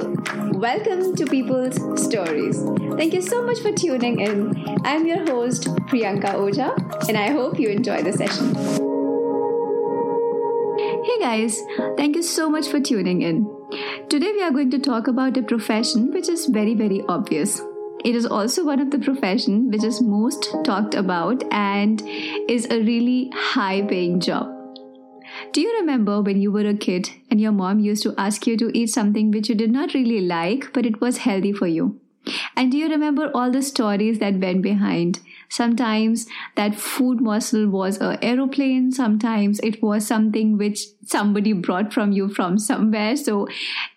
people. Welcome to People's Stories. Thank you so much for tuning in. I'm your host, Priyanka Oja, and I hope you enjoy the session. Hey guys, thank you so much for tuning in. Today we are going to talk about a profession which is very, very obvious. It is also one of the profession which is most talked about and is a really high-paying job. Do you remember when you were a kid and your mom used to ask you to eat something which you did not really like, but it was healthy for you? And do you remember all the stories that went behind? Sometimes that food morsel was an aeroplane. Sometimes it was something which somebody brought from you from somewhere. So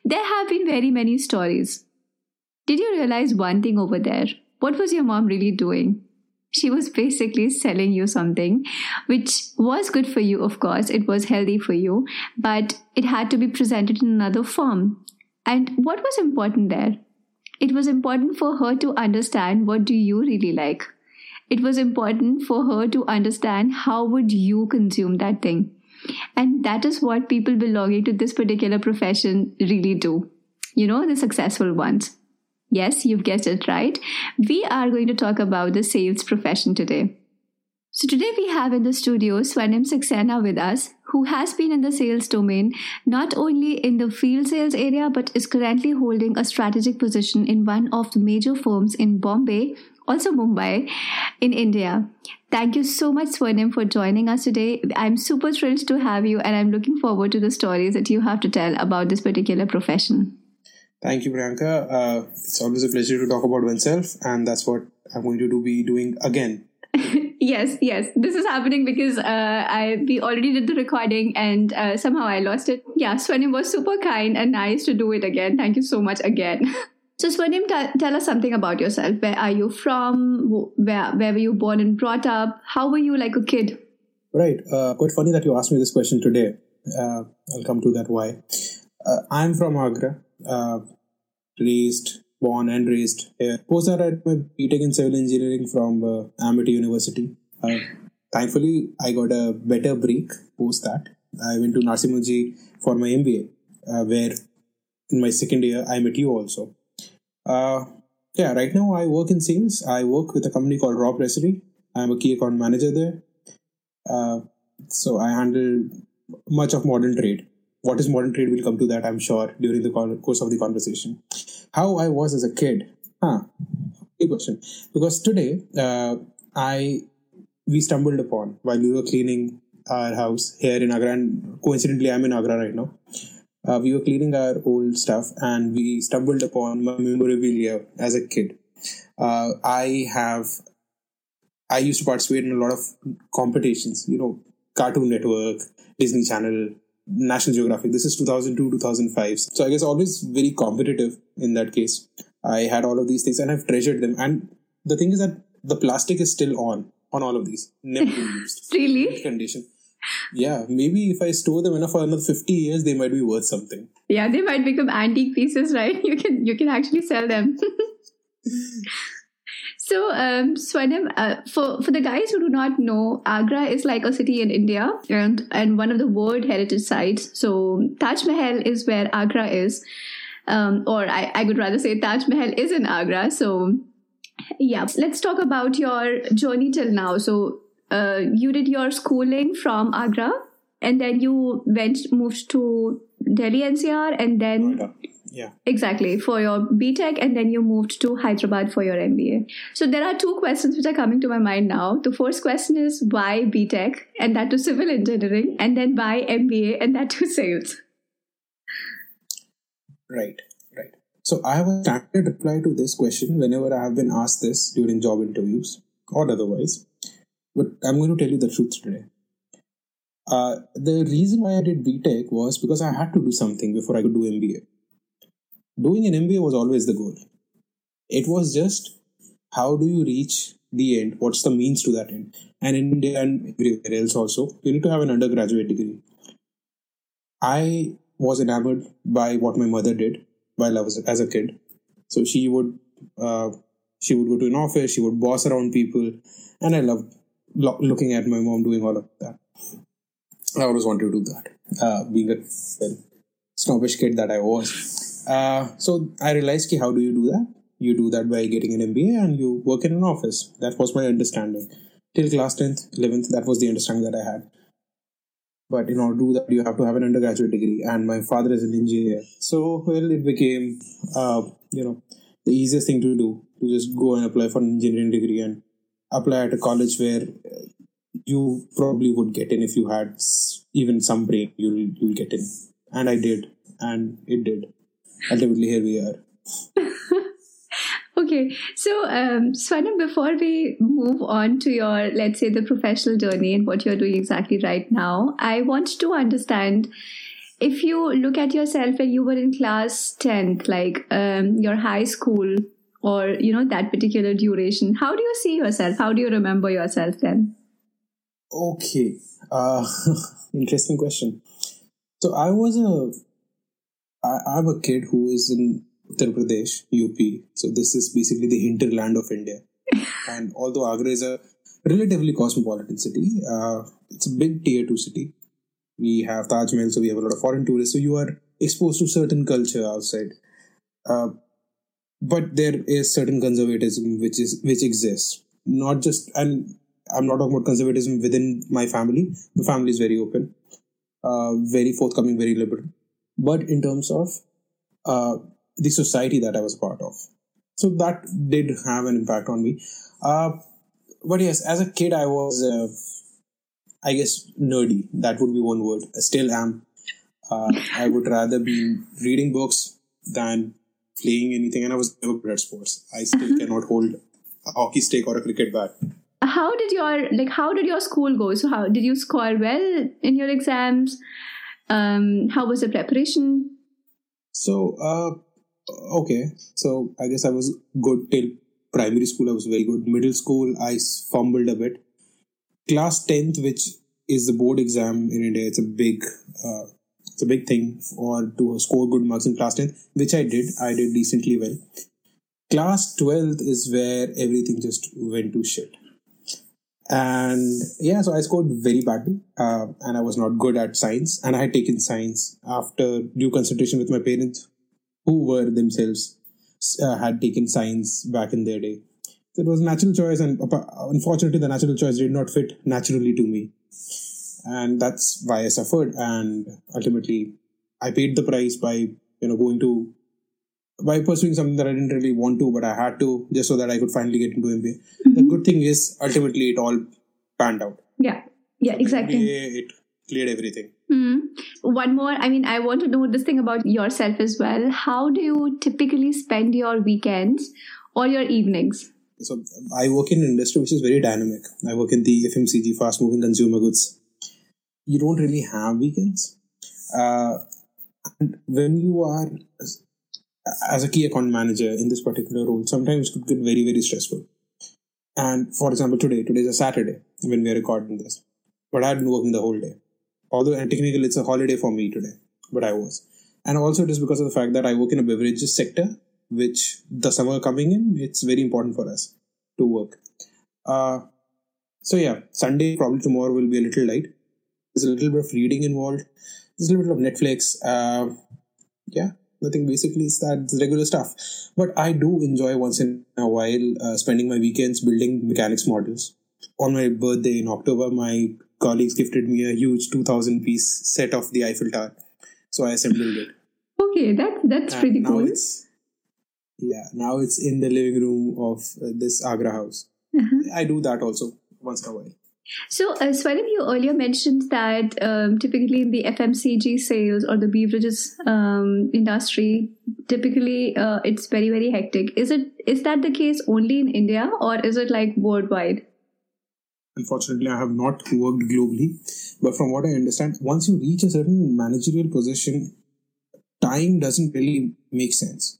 there have been very many stories. Did you realize one thing over there? What was your mom really doing? She was basically selling you something which was good for you, of course. It was healthy for you, but it had to be presented in another form. And what was important there? It was important for her to understand what do you really like. It was important for her to understand how would you consume that thing. And that is what people belonging to this particular profession really do. You know, the successful ones. Yes, you've guessed it right. We are going to talk about the sales profession today. So today we have in the studio Swarnim Saxena with us, who has been in the sales domain, not only in the field sales area, but is currently holding a strategic position in one of the major firms in Bombay, also Mumbai, in India. Thank you so much, Swarnim, for joining us today. I'm super thrilled to have you, and I'm looking forward to the stories that you have to tell about this particular profession. Thank you, Priyanka. It's always a pleasure to talk about oneself, and that's what I'm going to be doing again. Yes. This is happening because we already did the recording and somehow I lost it. Yeah, Swarnim was super kind and nice to do it again. Thank you so much again. So Swarnim, tell us something about yourself. Where are you from? Where were you born and brought up? How were you like a kid? Right. Quite funny that you asked me this question today. I'll come to that why. I'm from Agra. Born and raised here. Post that I did my BTech in civil engineering from Amity University. Thankfully, I got a better break post that. I went to Narsimulji for my MBA, where in my second year I met you also. Right now I work in sales. I work with a company called Rob Resury. I'm a key account manager there. So I handle much of modern trade. What is modern trade? We'll come to that, I'm sure, during the course of the conversation. How I was as a kid? Good question. Because today, we stumbled upon while we were cleaning our house here in Agra. And coincidentally, I'm in Agra right now. We were cleaning our old stuff and we stumbled upon my memorabilia as a kid. I used to participate in a lot of competitions. You know, Cartoon Network, Disney Channel, National Geographic. This is 2002-2005. So I guess always very competitive in that case. I had all of these things and I've treasured them. And the thing is that the plastic is still on all of these. Never been used. Really? Condition. Yeah, maybe if I store them enough for another 50 years, they might be worth something. Yeah, they might become antique pieces, right? You can actually sell them. So, Swarnim, for the guys who do not know, Agra is like a city in India and one of the World Heritage Sites. So, Taj Mahal is where Agra is. Or I could rather say Taj Mahal is in Agra. So, yeah, let's talk about your journey till now. So, you did your schooling from Agra and then you moved to Delhi NCR and then... Florida. Yeah, exactly. For your BTech and then you moved to Hyderabad for your MBA. So there are two questions which are coming to my mind now. The first question is why BTech and that to civil engineering and then why MBA and that to sales? Right. So I have a standard reply to this question whenever I have been asked this during job interviews or otherwise. But I'm going to tell you the truth today. The reason why I did BTech was because I had to do something before I could do MBA. Doing an MBA was always the goal. It was just how do you reach the end? What's the means to that end? And in India and everywhere else also, you need to have an undergraduate degree. I was enamored by what my mother did while I was as a kid. So she would go to an office, she would boss around people, and I loved looking at my mom doing all of that. I always wanted to do that, being a snobbish kid that I was. So I realized how do you do that? You do that by getting an MBA and you work in an office. That was my understanding. Till class 10th, 11th, that was the understanding that I had. But in order to do that, you have to have an undergraduate degree. And my father is an engineer. So, well, it became, the easiest thing to do. To just go and apply for an engineering degree and apply at a college where you probably would get in if you had even some brain, you'll get in. And I did. And it did. Ultimately, here we are. Okay, so Swarnim, before we move on to your, let's say, the professional journey and what you're doing exactly right now, I want to understand, if you look at yourself when you were in class 10th, like your high school or, that particular duration, how do you see yourself? How do you remember yourself then? Okay, interesting question. So I'm a kid who is in Uttar Pradesh, UP. So this is basically the hinterland of India. And although Agra is a relatively cosmopolitan city, it's a big tier 2 city. We have Taj Mahal, so we have a lot of foreign tourists. So you are exposed to certain culture outside. But there is certain conservatism which exists. Not just, and I'm not talking about conservatism within my family. My family is very open, very forthcoming, very liberal. But in terms of the society that I was part of. So that did have an impact on me. But yes, as a kid, I was, nerdy. That would be one word. I still am. I would rather be reading books than playing anything. And I was never good at sports. I still cannot hold a hockey stick or a cricket bat. How did your school go? So how did you score well in your exams? How was the preparation? So, okay. So, I guess I was good till primary school. I was very good. Middle school, I fumbled a bit. Class 10th, which is the board exam in India, it's a big thing for to score good marks in class 10th, which I did. I did decently well. Class 12th is where everything just went to shit. And yeah, so I scored very badly and I was not good at science, and I had taken science after due consultation with my parents, who were themselves had taken science back in their day. So it was a natural choice, and unfortunately the natural choice did not fit naturally to me, and that's why I suffered. And ultimately I paid the price by by pursuing something that I didn't really want to, but I had to, just so that I could finally get into MBA. Mm-hmm. The good thing is, ultimately, it all panned out. Yeah, so exactly. MBA, it cleared everything. Mm-hmm. One more, I want to know this thing about yourself as well. How do you typically spend your weekends or your evenings? So, I work in an industry which is very dynamic. I work in the FMCG, fast-moving consumer goods. You don't really have weekends. And when you are... as a key account manager in this particular role, sometimes it could get very, very stressful. And for example, today is a Saturday when we are recording this, but I had been working the whole day. Although technically it's a holiday for me today, but I was. And also it is because of the fact that I work in a beverages sector, which the summer coming in, it's very important for us to work. So yeah, Sunday, probably tomorrow will be a little light. There's a little bit of reading involved. There's a little bit of Netflix. Nothing, basically it's that regular stuff. But I do enjoy once in a while spending my weekends building mechanics models. On my birthday in October, my colleagues gifted me a huge 2,000-piece set of the Eiffel Tower. So I assembled it. Okay, that's pretty cool. Now it's in the living room of this Agra house. Uh-huh. I do that also once in a while. So, Swarnim, you earlier mentioned that typically in the FMCG sales or the beverages industry, typically it's very, very hectic. Is that the case only in India, or is it like worldwide? Unfortunately, I have not worked globally. But from what I understand, once you reach a certain managerial position, time doesn't really make sense.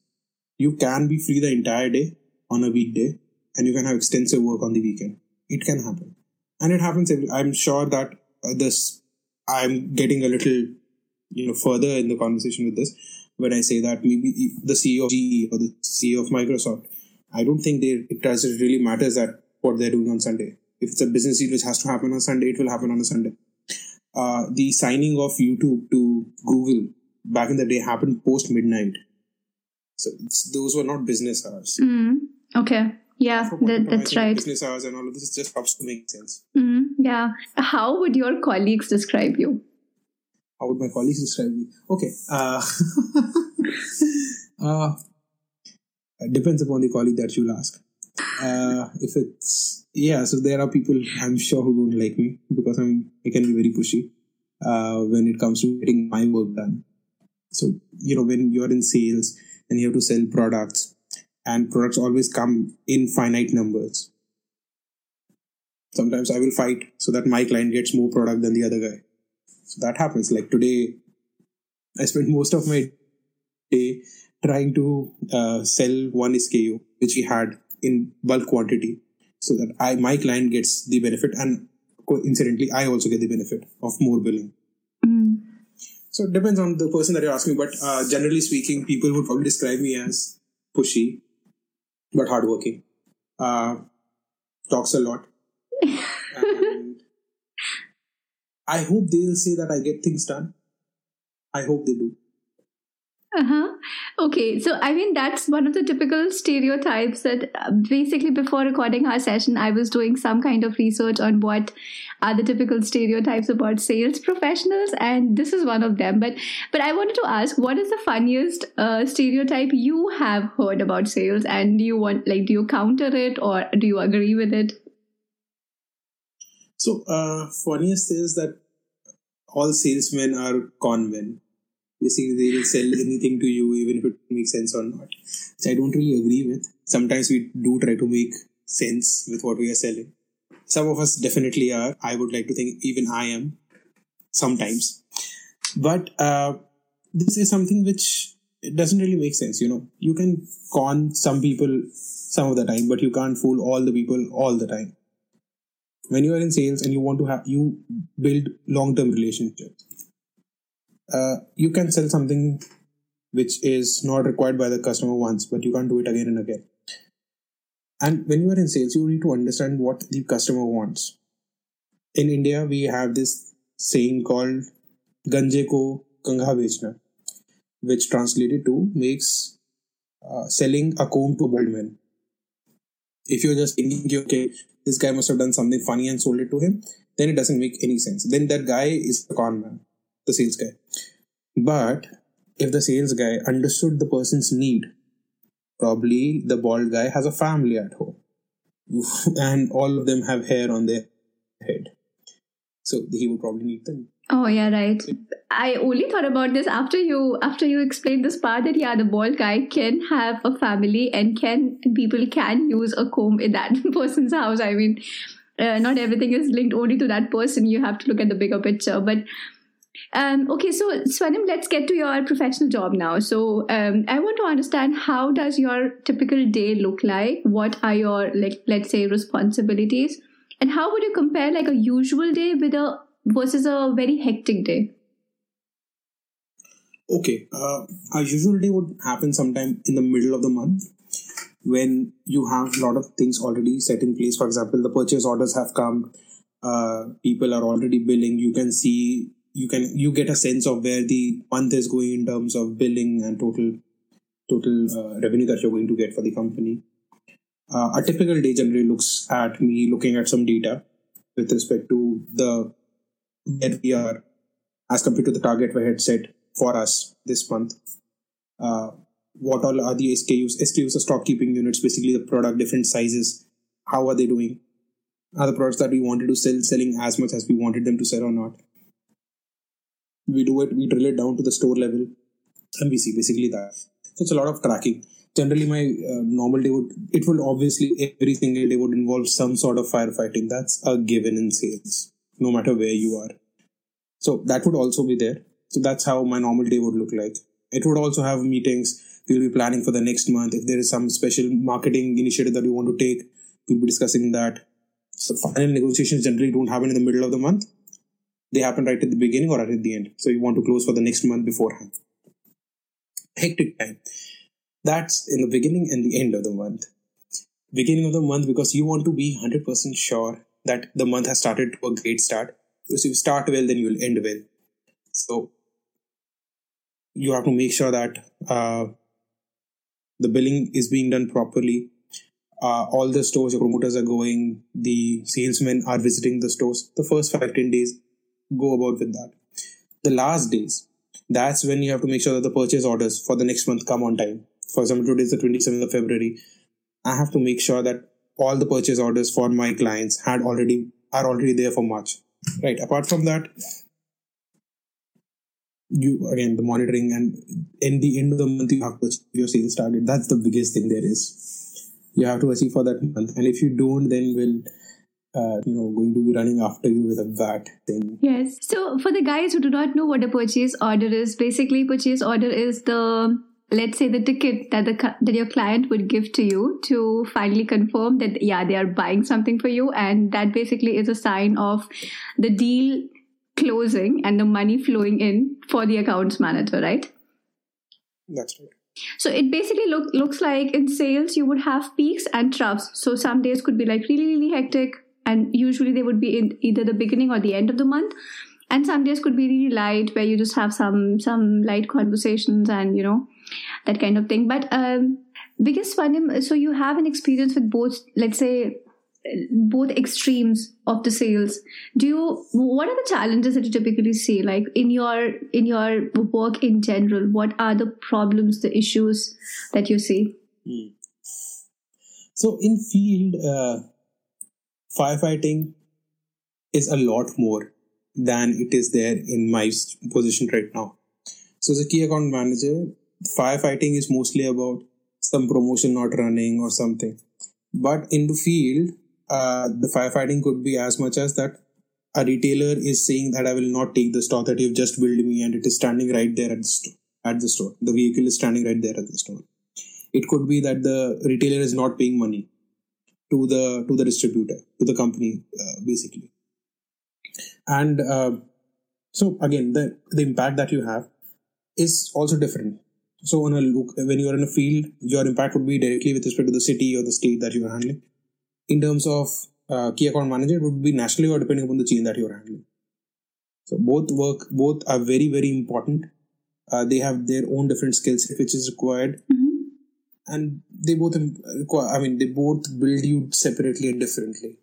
You can be free the entire day on a weekday, and you can have extensive work on the weekend. It can happen. And it happens. I'm sure that I'm getting a little, further in the conversation with this when I say that maybe the CEO of GE or the CEO of Microsoft, I don't think it really matters that what they're doing on Sunday. If it's a business deal which has to happen on Sunday, it will happen on a Sunday. The signing of YouTube to Google back in the day happened post midnight. So those were not business hours. Mm. Okay. Yeah, that's right. Business hours and all of this just helps to make sense. Mm. Yeah. How would your colleagues describe you? How would my colleagues describe me? Okay. It depends upon the colleague that you'll ask. So there are people I'm sure who don't like me because I can be very pushy when it comes to getting my work done. So, when you're in sales and you have to sell products, and products always come in finite numbers. Sometimes I will fight so that my client gets more product than the other guy. So that happens. Like today, I spent most of my day trying to sell one SKU, which he had in bulk quantity, so that my client gets the benefit, and coincidentally, I also get the benefit of more billing. Mm. So it depends on the person that you're asking, but generally speaking, people would probably describe me as pushy, but hardworking. Talks a lot. And I hope they'll say that I get things done. I hope they do. Okay, so that's one of the typical stereotypes that basically before recording our session, I was doing some kind of research on what are the typical stereotypes about sales professionals, and this is one of them. But I wanted to ask, what is the funniest stereotype you have heard about sales, and do you counter it or do you agree with it? So funniest is that all salesmen are con men. Basically, they will sell anything to you, even if it makes sense or not, which I don't really agree with. Sometimes we do try to make sense with what we are selling. Some of us definitely are. I would like to think even I am sometimes. But this is something which doesn't really make sense. You can con some people some of the time, but you can't fool all the people all the time. When you are in sales and you want to you build long-term relationships. You can sell something which is not required by the customer once, but you can't do it again and again. And when you are in sales, you need to understand what the customer wants. In India, we have this saying called "ganje ko kangha bechna," which translated to makes selling a comb to a bald man. If you're just thinking, okay, this guy must have done something funny and sold it to him, then it doesn't make any sense. Then that guy is a con man. The sales guy. But if the sales guy understood the person's need, probably the bald guy has a family at home and all of them have hair on their head. So he would probably need them. Oh yeah, right. I only thought about this after you explained this part that the bald guy can have a family and people can use a comb in that person's house. Not everything is linked only to that person. You have to look at the bigger picture. But okay, so Swarnim, let's get to your professional job now. So I want to understand, how does your typical day look like? What are your, let's say, responsibilities? And how would you compare a usual day with versus a very hectic day? Okay, our usual day would happen sometime in the middle of the month when you have a lot of things already set in place. For example, the purchase orders have come. People are already billing. You get a sense of where the month is going in terms of billing and total revenue that you're going to get for the company. A typical day generally looks at me looking at some data with respect to where we are as compared to the target we had set for us this month. What all are the SKUs? SKUs are stock keeping units, basically the product, different sizes. How are they doing? Are the products that we wanted to sell selling as much as we wanted them to sell or not? We drill it down to the store level and we see basically that. So it's a lot of tracking. Generally, my normal day every single day would involve some sort of firefighting. That's a given in sales, no matter where you are. So that would also be there. So that's how my normal day would look like. It would also have meetings. We'll be planning for the next month. If there is some special marketing initiative that we want to take, we'll be discussing that. So final negotiations generally don't happen in the middle of the month. They happen right at the beginning or right at the end. So you want to close for the next month beforehand. Hectic time. That's in the beginning and the end of the month. Beginning of the month, because you want to be 100% sure that the month has started to a great start. Because if you start well, then you will end well. So you have to make sure that the billing is being done properly. All the stores, your promoters are going, the salesmen are visiting the stores. The first 5-10 days, go about with that. The last days, that's when you have to make sure that the purchase orders for the next month come on time. For example, today is the 27th of February. I have to make sure that all the purchase orders for my clients are already there for March. Right. Apart from that, you again the monitoring, and in the end of the month you have to achieve your sales target. That's the biggest thing there is. You have to achieve for that month, and if you don't, then we'll going to be running after you with a VAT thing. Yes. So for the guys who do not know what a purchase order is, basically purchase order is the, let's say, the ticket that your client would give to you to finally confirm that, yeah, they are buying something for you. And that basically is a sign of the deal closing and the money flowing in for the accounts manager, right? That's right. So it basically looks like in sales, you would have peaks and troughs. So some days could be like really, really hectic. And usually they would be in either the beginning or the end of the month. And some days could be really light, where you just have some light conversations and, that kind of thing. But because Swarnim, so you have an experience with both extremes of the sales. What are the challenges that you typically see? Like in your work in general, what are the problems, the issues that you see? So in field, firefighting is a lot more than it is there in my position right now. So as a key account manager, firefighting is mostly about some promotion not running or something. But in the field, the firefighting could be as much as that a retailer is saying that I will not take the stock that you've just billed me, and it is standing right there at the store. The vehicle is standing right there at the store. It could be that the retailer is not paying money to the distributor, to the company, basically. And so again, the impact that you have is also different. So when you are in a field, your impact would be directly with respect to the city or the state that you are handling. In terms of key account manager, it would be nationally or depending upon the chain that you are handling. So both are very, very important. They have their own different skill set which is required. Mm-hmm. And they both build you separately and differently.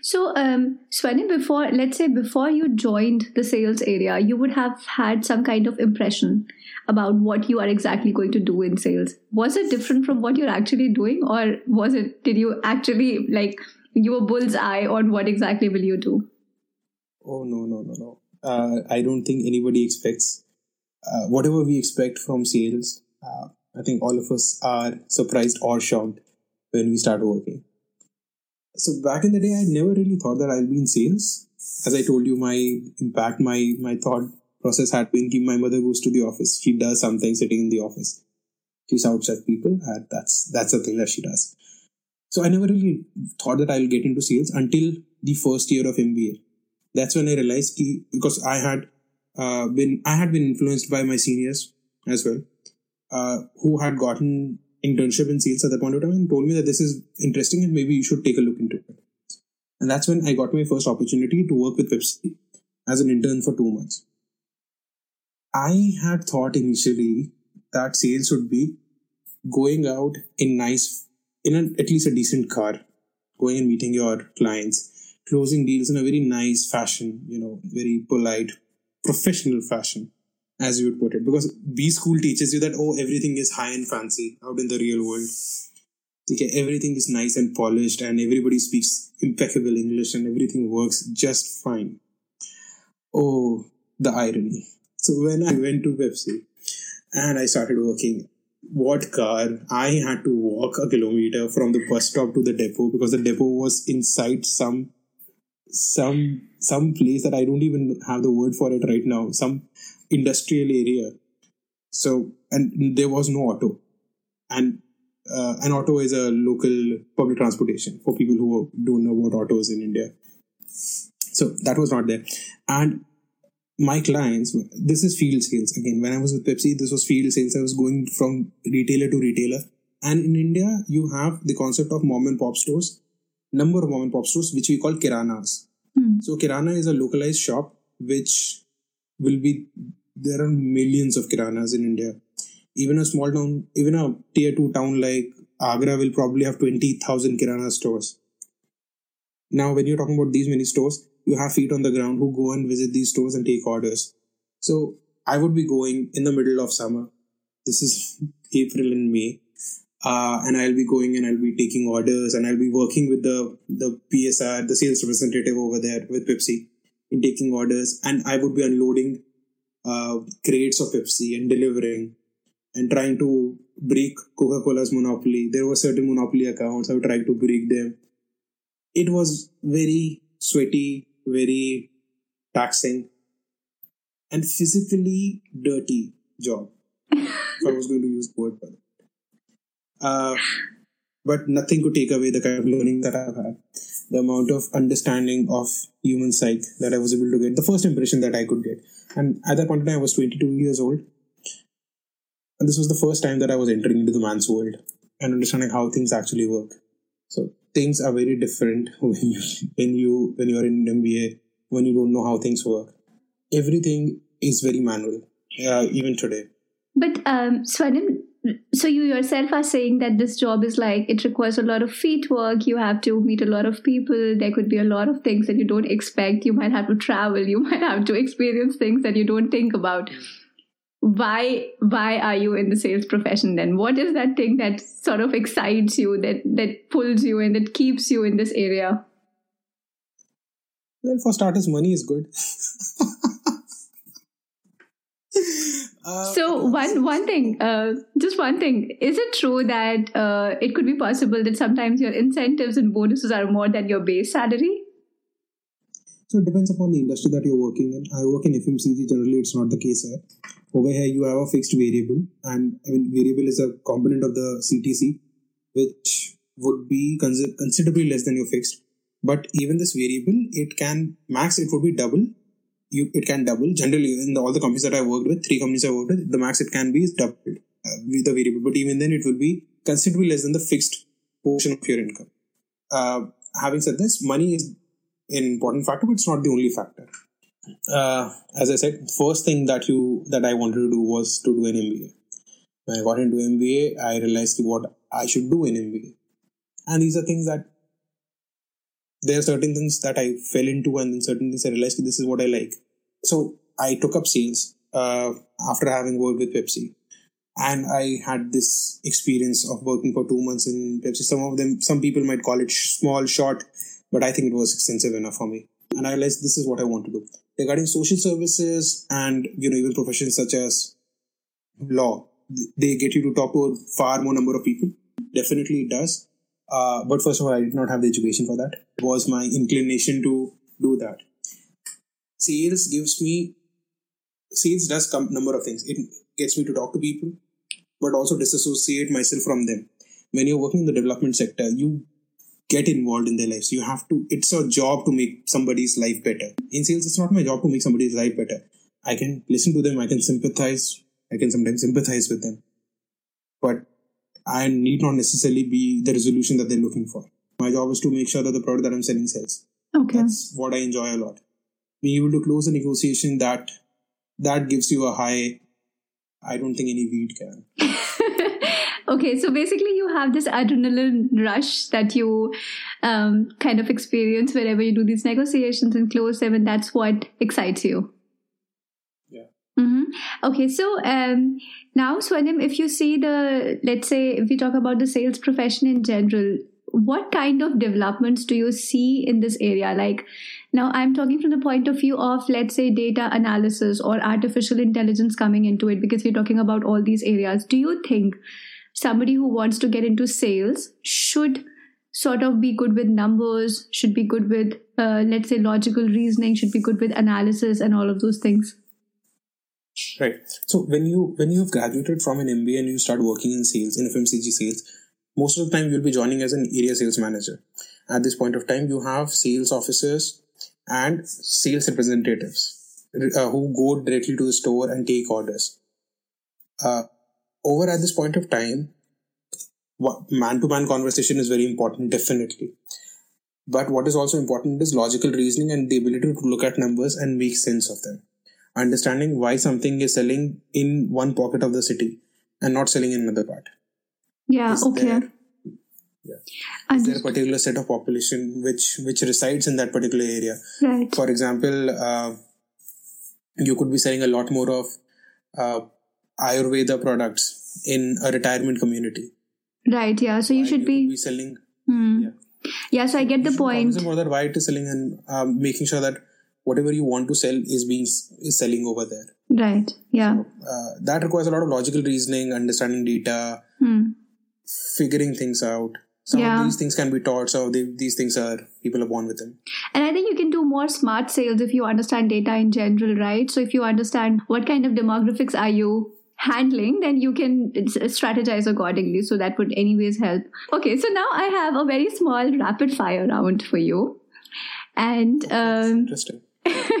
So, Swarnim, before you joined the sales area, you would have had some kind of impression about what you are exactly going to do in sales. Was it different from what you're actually doing, or did you actually, you were bull's eye on what exactly will you do? Oh, no. I don't think anybody expects, whatever we expect from sales, I think all of us are surprised or shocked when we start working. So back in the day, I never really thought that I'll be in sales. As I told you, my impact, my thought process had been, my mother goes to the office. She does something sitting in the office. She shouts at people. That's the thing that she does. So I never really thought that I'll get into sales until the first year of MBA. That's when I realized, because I had been influenced by my seniors as well, who had gotten internship in sales at that point of time, and told me that this is interesting and maybe you should take a look into it. And that's when I got my first opportunity to work with Pepsi as an intern for 2 months. I had thought initially that sales would be going out at least a decent car, going and meeting your clients, closing deals in a very nice fashion, very polite, professional fashion, as you would put it. Because B-School teaches you that, everything is high and fancy out in the real world. Okay, everything is nice and polished and everybody speaks impeccable English and everything works just fine. Oh, the irony. So when I went to Pepsi and I started working, I had to walk a kilometer from the bus stop to the depot, because the depot was inside some place that I don't even have the word for it right now. Some industrial area. So, and there was no auto, and an auto is a local public transportation for people who don't know what autos in India. So that was not there. And my clients, this is field sales. Again, when I was with Pepsi, this was field sales. I was going from retailer to retailer. And in India, you have the concept of mom and pop stores, number of mom and pop stores, which we call kiranas. So kirana is a localized shop, which will be, there are millions of kiranas in India. even a small town, even a tier 2 town like Agra will probably have 20,000 Kirana stores. Now, when you're talking about these many stores, you have feet on the ground who go and visit these stores and take orders. So I would be going in the middle of summer. This is April and May. And I'll be going and I'll be taking orders and I'll be working with the PSR, the sales representative over there with Pepsi in taking orders. And I would be unloading crates of Pepsi and delivering and trying to break Coca-Cola's monopoly. There were certain monopoly accounts. I would try to break them. It was very sweaty, very taxing and physically dirty job. If I was going to use the word for that. But nothing could take away the kind of learning that I've had, the amount of understanding of human psyche that I was able to get, the first impression that I could get. And at that point in time, I was 22 years old. And this was the first time that I was entering into the man's world and understanding how things actually work. So things are very different when you are in MBA, when you don't know how things work. Everything is very manual, even today. But Swarnim, so you yourself are saying that this job is like, it requires a lot of feet work. You have to meet a lot of people. There could be a lot of things that you don't expect. You might have to travel. You might have to experience things that you don't think about. Why are you in the sales profession then? What is that thing that sort of excites you, that pulls you in, that keeps you in this area? Well, for starters, money is good. So one thing, is it true that it could be possible that sometimes your incentives and bonuses are more than your base salary? So it depends upon the industry that you're working in. I work in FMCG. Generally, it's not the case here. Over here, you have a fixed variable, and variable is a component of the CTC, which would be considerably less than your fixed. But even this variable, it can double. Generally, in all the companies that I worked with, 3 companies I worked with, the max it can be is doubled with the variable. But even then, it will be considerably less than the fixed portion of your income. Having said this, money is an important factor, but it's not the only factor. As I said, first thing that I wanted to do was to do an MBA. When I got into MBA, I realized what I should do in MBA. And these are things that there are certain things that I fell into, and then certain things I realized this is what I like. So I took up sales after having worked with Pepsi. And I had this experience of working for 2 months in Pepsi. Some people might call it small, short, but I think it was extensive enough for me. And I realized this is what I want to do. Regarding social services and even professions such as law, they get you to talk to a far more number of people. Definitely it does. But first of all, I did not have the education for that. It was my inclination to do that. Sales does come number of things. It gets me to talk to people, but also disassociate myself from them. When you're working in the development sector, you get involved in their lives. You have to, it's your job to make somebody's life better. In sales, it's not my job to make somebody's life better. I can listen to them. I can sympathize. I can sometimes sympathize with them. But I need not necessarily be the resolution that they're looking for. My job is to make sure that the product that I'm selling sells. Okay. That's what I enjoy a lot. Being able to close a negotiation that gives you a high, I don't think any weed can. Okay, so basically you have this adrenaline rush that you kind of experience wherever you do these negotiations and close them, and that's what excites you. Mm-hmm. Okay, so now Swarnim, if you see if we talk about the sales profession in general, what kind of developments do you see in this area? Like now I'm talking from the point of view of, let's say, data analysis or artificial intelligence coming into it, because we're talking about all these areas. Do you think somebody who wants to get into sales should sort of be good with numbers, should be good with, let's say, logical reasoning, should be good with analysis and all of those things? Right. So when you've graduated from an MBA and you start working in sales, in FMCG sales, most of the time you'll be joining as an area sales manager. At this point of time, you have sales officers and sales representatives who go directly to the store and take orders. Over at this point of time, man-to-man conversation is very important, definitely. But what is also important is logical reasoning and the ability to look at numbers and make sense of them. Understanding why something is selling in one pocket of the city and not selling another part. Yeah, Is there a particular set of population which resides in that particular area? Right. For example, you could be selling a lot more of Ayurveda products in a retirement community. Right, yeah. So you should be selling... Hmm. Yeah, so I get the point. Why it is selling and making sure that whatever you want to sell is selling over there. Right, yeah. So, that requires a lot of logical reasoning, understanding data, figuring things out. Some of these things can be taught, so these things are people are born with them. And I think you can do more smart sales if you understand data in general, right? So if you understand what kind of demographics are you handling, then you can strategize accordingly. So that would anyways help. Okay, so now I have a very small rapid fire round for you. And interesting.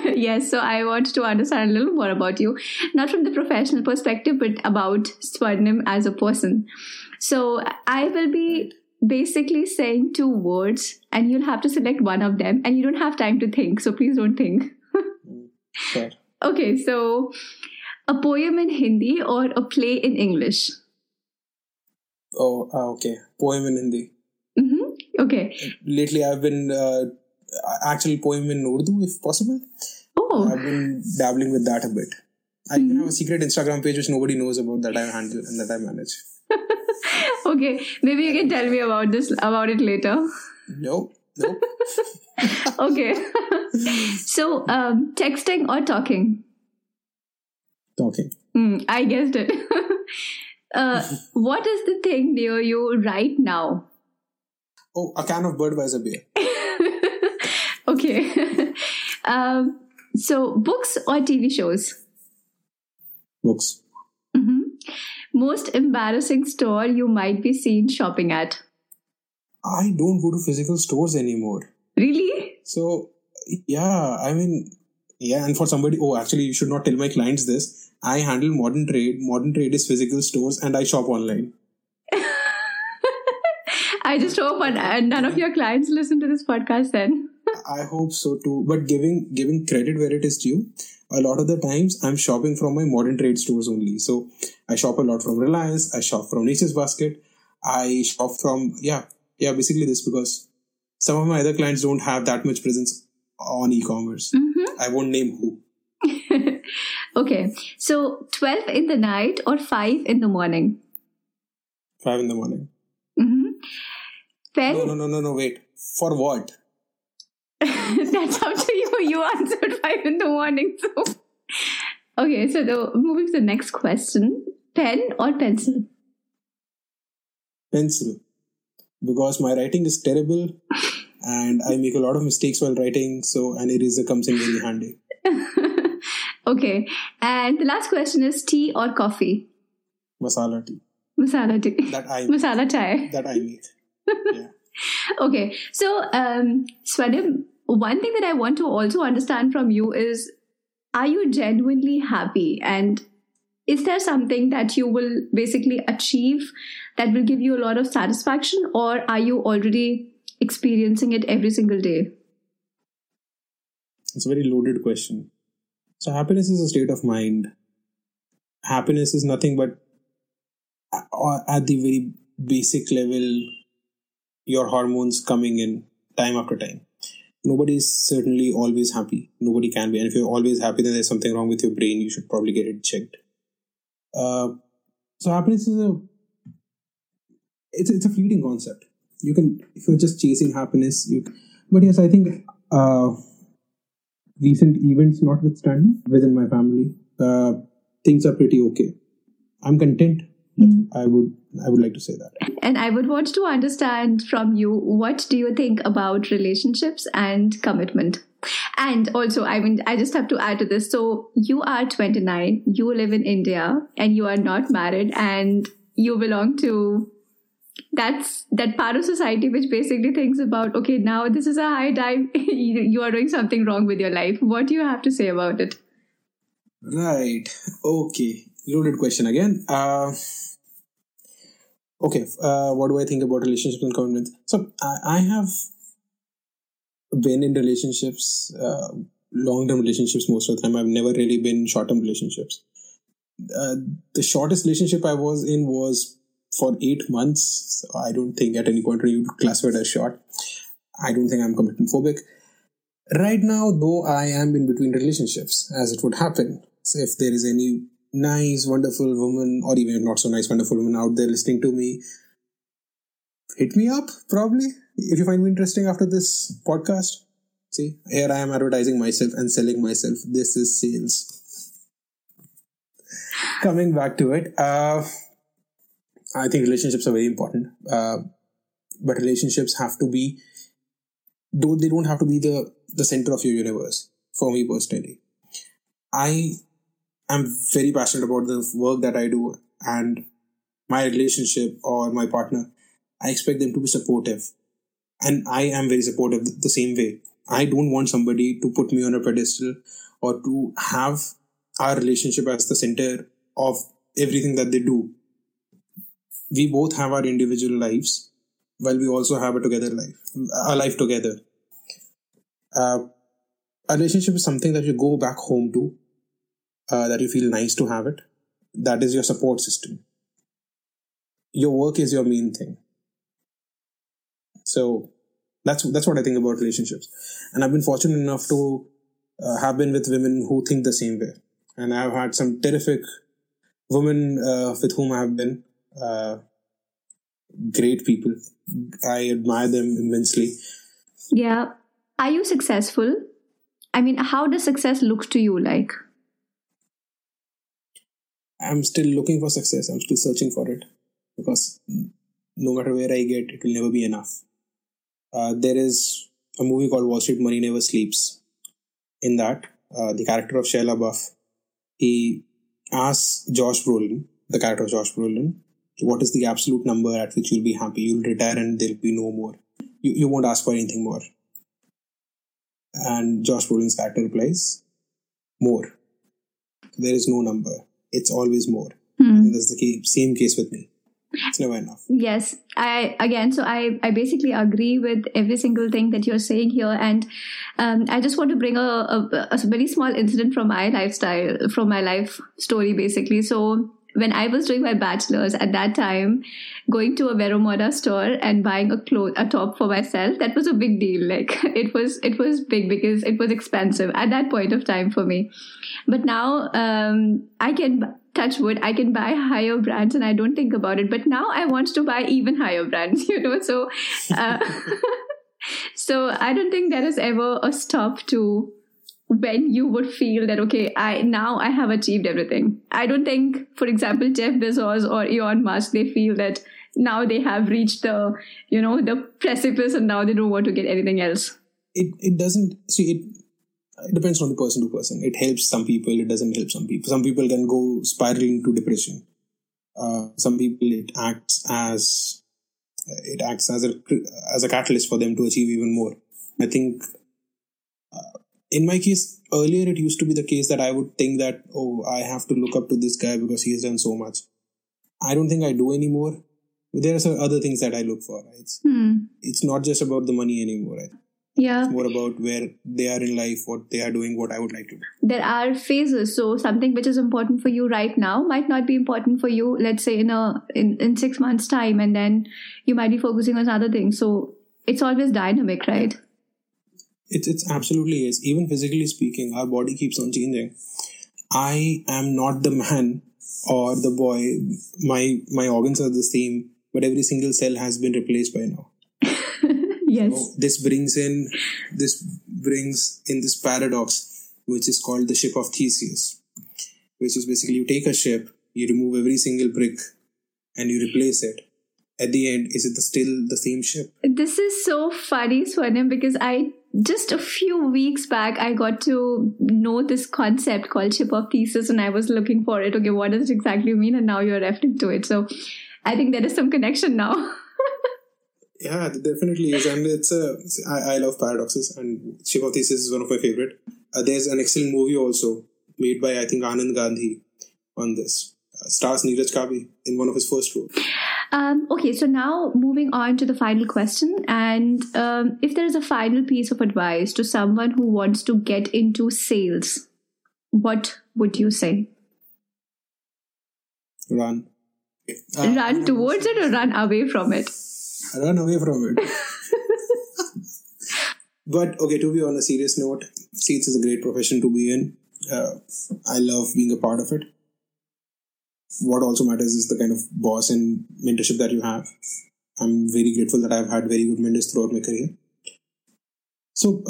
Yes, so I want to understand a little more about you, not from the professional perspective, but about Swarnim as a person. So I will be basically saying two words and you'll have to select one of them, and you don't have time to think, so please don't think. Sure. Okay, so a poem in Hindi or a play in English? Oh, okay. Poem in Hindi. Mm-hmm. Okay. Lately I've been... actual poem in Urdu, if possible. Oh. I've been dabbling with that a bit. I even have a secret Instagram page which nobody knows about, that I handle and that I manage. Okay, maybe you can tell me about it later. No. Okay. So, texting or talking? Talking. I guessed it. What is the thing near you right now? Oh, a can of Budweiser beer. Okay. So books or TV shows? Books. Mm-hmm. Most embarrassing store you might be seen shopping at? I don't go to physical stores anymore. Really? So, and for somebody... Oh, actually, you should not tell my clients this. I handle modern trade. Modern trade is physical stores and I shop online. I just hope none of your clients listen to this podcast then. I hope so too. But giving credit where it is due, a lot of the times I'm shopping from my modern trade stores only. So I shop a lot from Reliance. I shop from Nature's Basket. I shop from basically this, because some of my other clients don't have that much presence on e-commerce. Mm-hmm. I won't name who. Okay, so 12 in the night or 5 in the morning? 5 in the morning. Mm-hmm. Pen? No, wait. For what? That's after you answered 5 in the morning. So. Okay, so moving to the next question. Pen or pencil? Pencil. Because my writing is terrible and I make a lot of mistakes while writing, so an eraser comes in very handy. Okay, and the last question is tea or coffee? Masala tea. Masala tea. That I make. Masala chai. That I make. Yeah. Okay, so Swarnim, one thing that I want to also understand from you is, are you genuinely happy, and is there something that you will basically achieve that will give you a lot of satisfaction, or are you already experiencing it every single day? It's a very loaded question. So happiness is a state of mind. Happiness is nothing but, at the very basic level, your hormones coming in time after time. Nobody is certainly always happy. Nobody can be. And if you're always happy, then there's something wrong with your brain. You should probably get it checked. So happiness is it's a fleeting concept. You can, if you're just chasing happiness, but yes, I think recent events notwithstanding, within my family, things are pretty okay. I'm content. I would like to say that. And I would want to understand from you, what do you think about relationships and commitment? And also, I mean, I just have to add to this. So you are 29, you live in India, and you are not married, and you belong to that part of society which basically thinks about, okay, now this is a high time, you are doing something wrong with your life. What do you have to say about it? Right. Okay. Loaded question again. What do I think about relationships and commitments? So, I have been in relationships, long-term relationships most of the time. I've never really been short-term relationships. the shortest relationship I was in was for 8 months. So I don't think at any point you would classify it as short. I don't think I'm commitment phobic. Right now, though, I am in between relationships, as it would happen. So if there is any nice, wonderful woman, or even not so nice, wonderful woman out there listening to me, hit me up, probably, if you find me interesting after this podcast. See, here I am advertising myself and selling myself. This is sales. Coming back to it, I think relationships are very important. But relationships have to be, though they don't have to be the center of your universe, for me personally. I am very passionate about the work that I do, and my relationship or my partner, I expect them to be supportive. And I am very supportive the same way. I don't want somebody to put me on a pedestal or to have our relationship as the center of everything that they do. We both have our individual lives, while we also have a life together. A relationship is something that you go back home to, that you feel nice to have it. That is your support system. Your work is your main thing. So that's what I think about relationships. And I've been fortunate enough to have been with women who think the same way. And I've had some terrific women with whom I have been. Great people. I admire them immensely. Yeah. Are you successful? I mean, how does success look to you like? I'm still looking for success. I'm still searching for it. Because no matter where I get, it will never be enough. There is a movie called Wall Street, Money Never Sleeps. In that, the character of Shia LaBeouf, he asks Josh Brolin, the character of Josh Brolin, what is the absolute number at which you'll be happy? You'll retire and there'll be no more. You won't ask for anything more. And Josh Brolin's character replies, more. There is no number. It's always more. I think that's the same case with me. It's never enough. Yes. I basically agree with every single thing that you're saying here. And I just want to bring a very small incident from my life story, basically. So when I was doing my bachelor's at that time, going to a Veromoda store and buying a top for myself, that was a big deal. Like it was big because it was expensive at that point of time for me. But now I can touch wood. I can buy higher brands and I don't think about it. But now I want to buy even higher brands, So, so I don't think there is ever a stop to when you would feel that, okay, I have achieved everything. I don't think, for example, Jeff Bezos or Elon Musk, they feel that now they have reached the precipice and now they don't want to get anything else. It doesn't, it depends on the person to person. It helps some people, it doesn't help some people. Some people can go spiraling to depression. Some people, it acts as a catalyst for them to achieve even more. I think in my case, earlier it used to be the case that I would think that, I have to look up to this guy because he has done so much. I don't think I do anymore. There are some other things that I look for. It's not just about the money anymore. Yeah. It's more about where they are in life, what they are doing, what I would like to do. There are phases. So something which is important for you right now might not be important for you, let's say, in 6 months' time. And then you might be focusing on other things. So it's always dynamic, right? Yeah. It absolutely is. Even physically speaking, our body keeps on changing. I am not the man or the boy. My organs are the same, but every single cell has been replaced by now. Yes. So this brings in this paradox, which is called the Ship of Theseus, which is basically you take a ship, you remove every single brick and you replace it. At the end, is it still the same ship? This is so funny, Swarnim, because just a few weeks back, I got to know this concept called Ship of Theseus, and I was looking for it. Okay, what does it exactly mean? And now you're referring to it. So I think there is some connection now. Yeah, it definitely is. And I love paradoxes, and Ship of Theseus is one of my favorite. There's an excellent movie also made by, I think, Anand Gandhi on this. Stars Neeraj Kabi in one of his first roles. Okay, so now moving on to the final question. And if there is a final piece of advice to someone who wants to get into sales, what would you say? Run. Run towards it or run away from it? Run away from it. But okay, to be on a serious note, sales is a great profession to be in. I love being a part of it. What also matters is the kind of boss and mentorship that you have. I'm very grateful that I've had very good mentors throughout my career. So,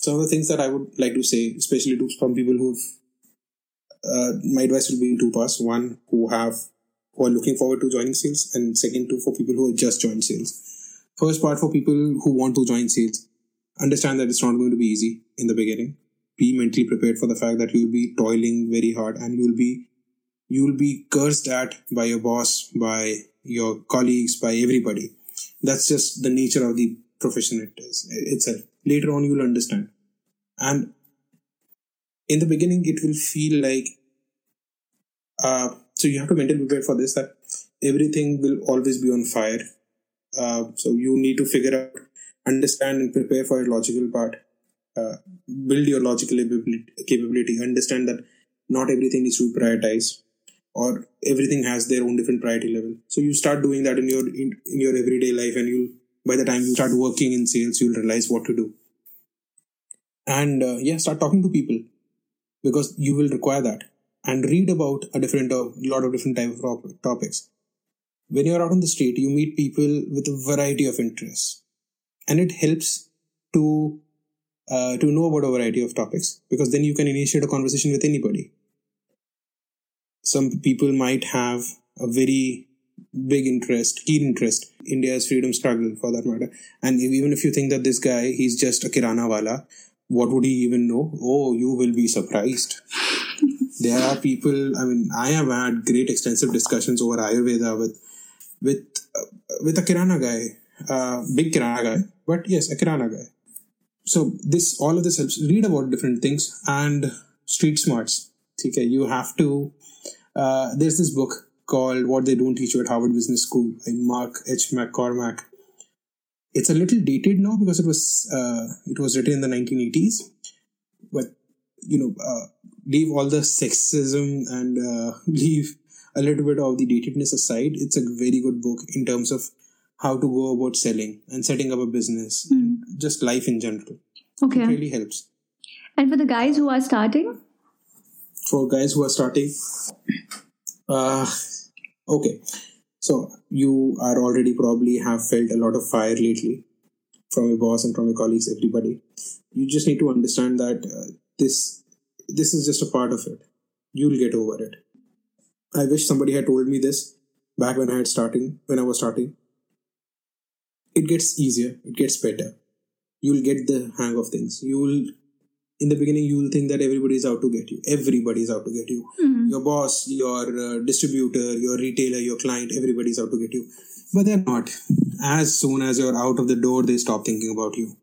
some of the things that I would like to say, especially to some people who've, my advice will be in two parts. One, who are looking forward to joining sales, and second, two, for people who have just joined sales. First part, for people who want to join sales, understand that it's not going to be easy in the beginning. Be mentally prepared for the fact that you'll be toiling very hard, and you'll be cursed at by your boss, by your colleagues, by everybody. That's just the nature of the profession itself. Later on, you'll understand. And in the beginning, it will feel like, so you have to mentally prepare for this, that everything will always be on fire. So you need to figure out, understand and prepare for your logical part. Build your logical capability. Understand that not everything needs to be prioritized, or everything has their own different priority level. So you start doing that in your everyday life, and you, by the time you start working in sales, you'll realize what to do. And start talking to people, because you will require that. And read about a lot of different type of topics. When you're out on the street, you meet people with a variety of interests, and it helps to know about a variety of topics, because then you can initiate a conversation with anybody. Some people might have a very big interest, keen interest, India's freedom struggle for that matter. And even if you think that this guy, he's just a kirana wala, what would he even know? Oh, you will be surprised. There are people, I have had great extensive discussions over Ayurveda with a kirana guy, big kirana guy, but yes, a kirana guy. So all of this helps. Read about different things and street smarts. Okay, you have to. There's this book called What They Don't Teach You at Harvard Business School by Mark H. McCormack. It's a little dated now because it was written in the 1980s. But leave all the sexism and leave a little bit of the datedness aside. It's a very good book in terms of how to go about selling and setting up a business, and just life in general. Okay. It really helps. And for the guys who are starting? Okay. So you are already probably have felt a lot of fire lately from your boss and from your colleagues, everybody. You just need to understand that this is just a part of it. You'll get over it. I wish somebody had told me this back when I was starting. It gets easier. It gets better. You'll get the hang of things. In the beginning, you'll think that everybody's out to get you. Everybody's out to get you. Mm-hmm. Your boss, your distributor, your retailer, your client, everybody's out to get you. But they're not. As soon as you're out of the door, they stop thinking about you.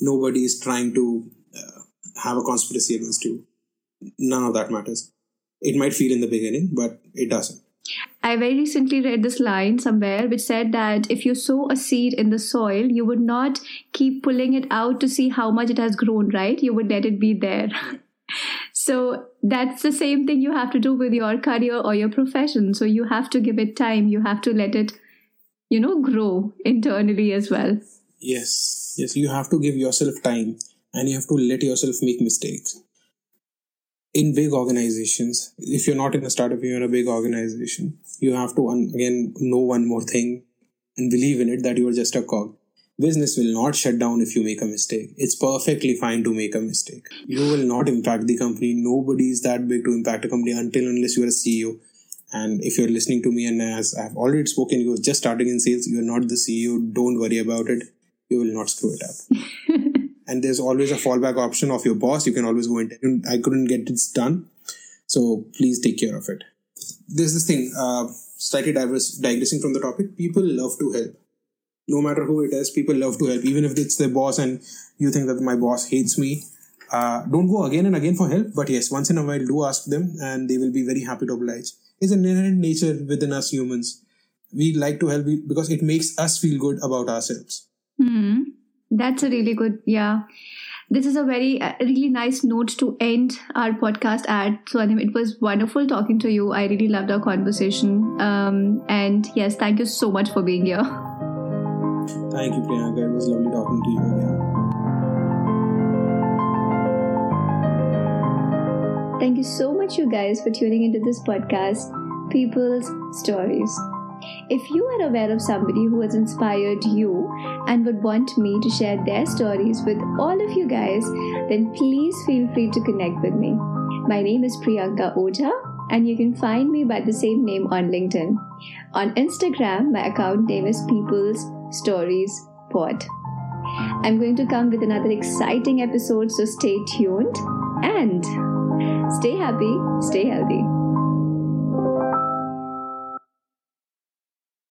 Nobody is trying to have a conspiracy against you. None of that matters. It might feel in the beginning, but it doesn't. I very recently read this line somewhere which said that if you sow a seed in the soil, you would not keep pulling it out to see how much it has grown, right? You would let it be there. So that's the same thing you have to do with your career or your profession. So you have to give it time. You have to let it, grow internally as well. Yes. Yes. You have to give yourself time, and you have to let yourself make mistakes. In big organizations, if you're not in a startup, you're in a big organization, you have to, again, know one more thing and believe in it, that you are just a cog. Business will not shut down if you make a mistake. It's perfectly fine to make a mistake. You will not impact the company. Nobody is that big to impact a company unless you're a CEO. And if you're listening to me, and as I've already spoken, you're just starting in sales, you're not the CEO. Don't worry about it. You will not screw it up. And there's always a fallback option of your boss. You can always go and I couldn't get this done, so please take care of it. There's this thing, slightly digressing from the topic. People love to help. No matter who it is, people love to help. Even if it's their boss and you think that my boss hates me, don't go again and again for help. But yes, once in a while, do ask them, and they will be very happy to oblige. It's an inherent nature within us humans. We like to help because it makes us feel good about ourselves. That's a really good, this is a really nice note to end our podcast at. Swarnim, it was wonderful talking to you. I really loved our conversation. And yes, thank you so much for being here. Thank you, Priyanka. It was lovely talking to you again. Thank you so much, you guys, for tuning into this podcast, People's Stories. If you are aware of somebody who has inspired you and would want me to share their stories with all of you guys, then please feel free to connect with me. My name is Priyanka Oja, and you can find me by the same name on LinkedIn. On Instagram, my account name is People's Stories Pod. I'm going to come with another exciting episode, so stay tuned and stay happy, stay healthy.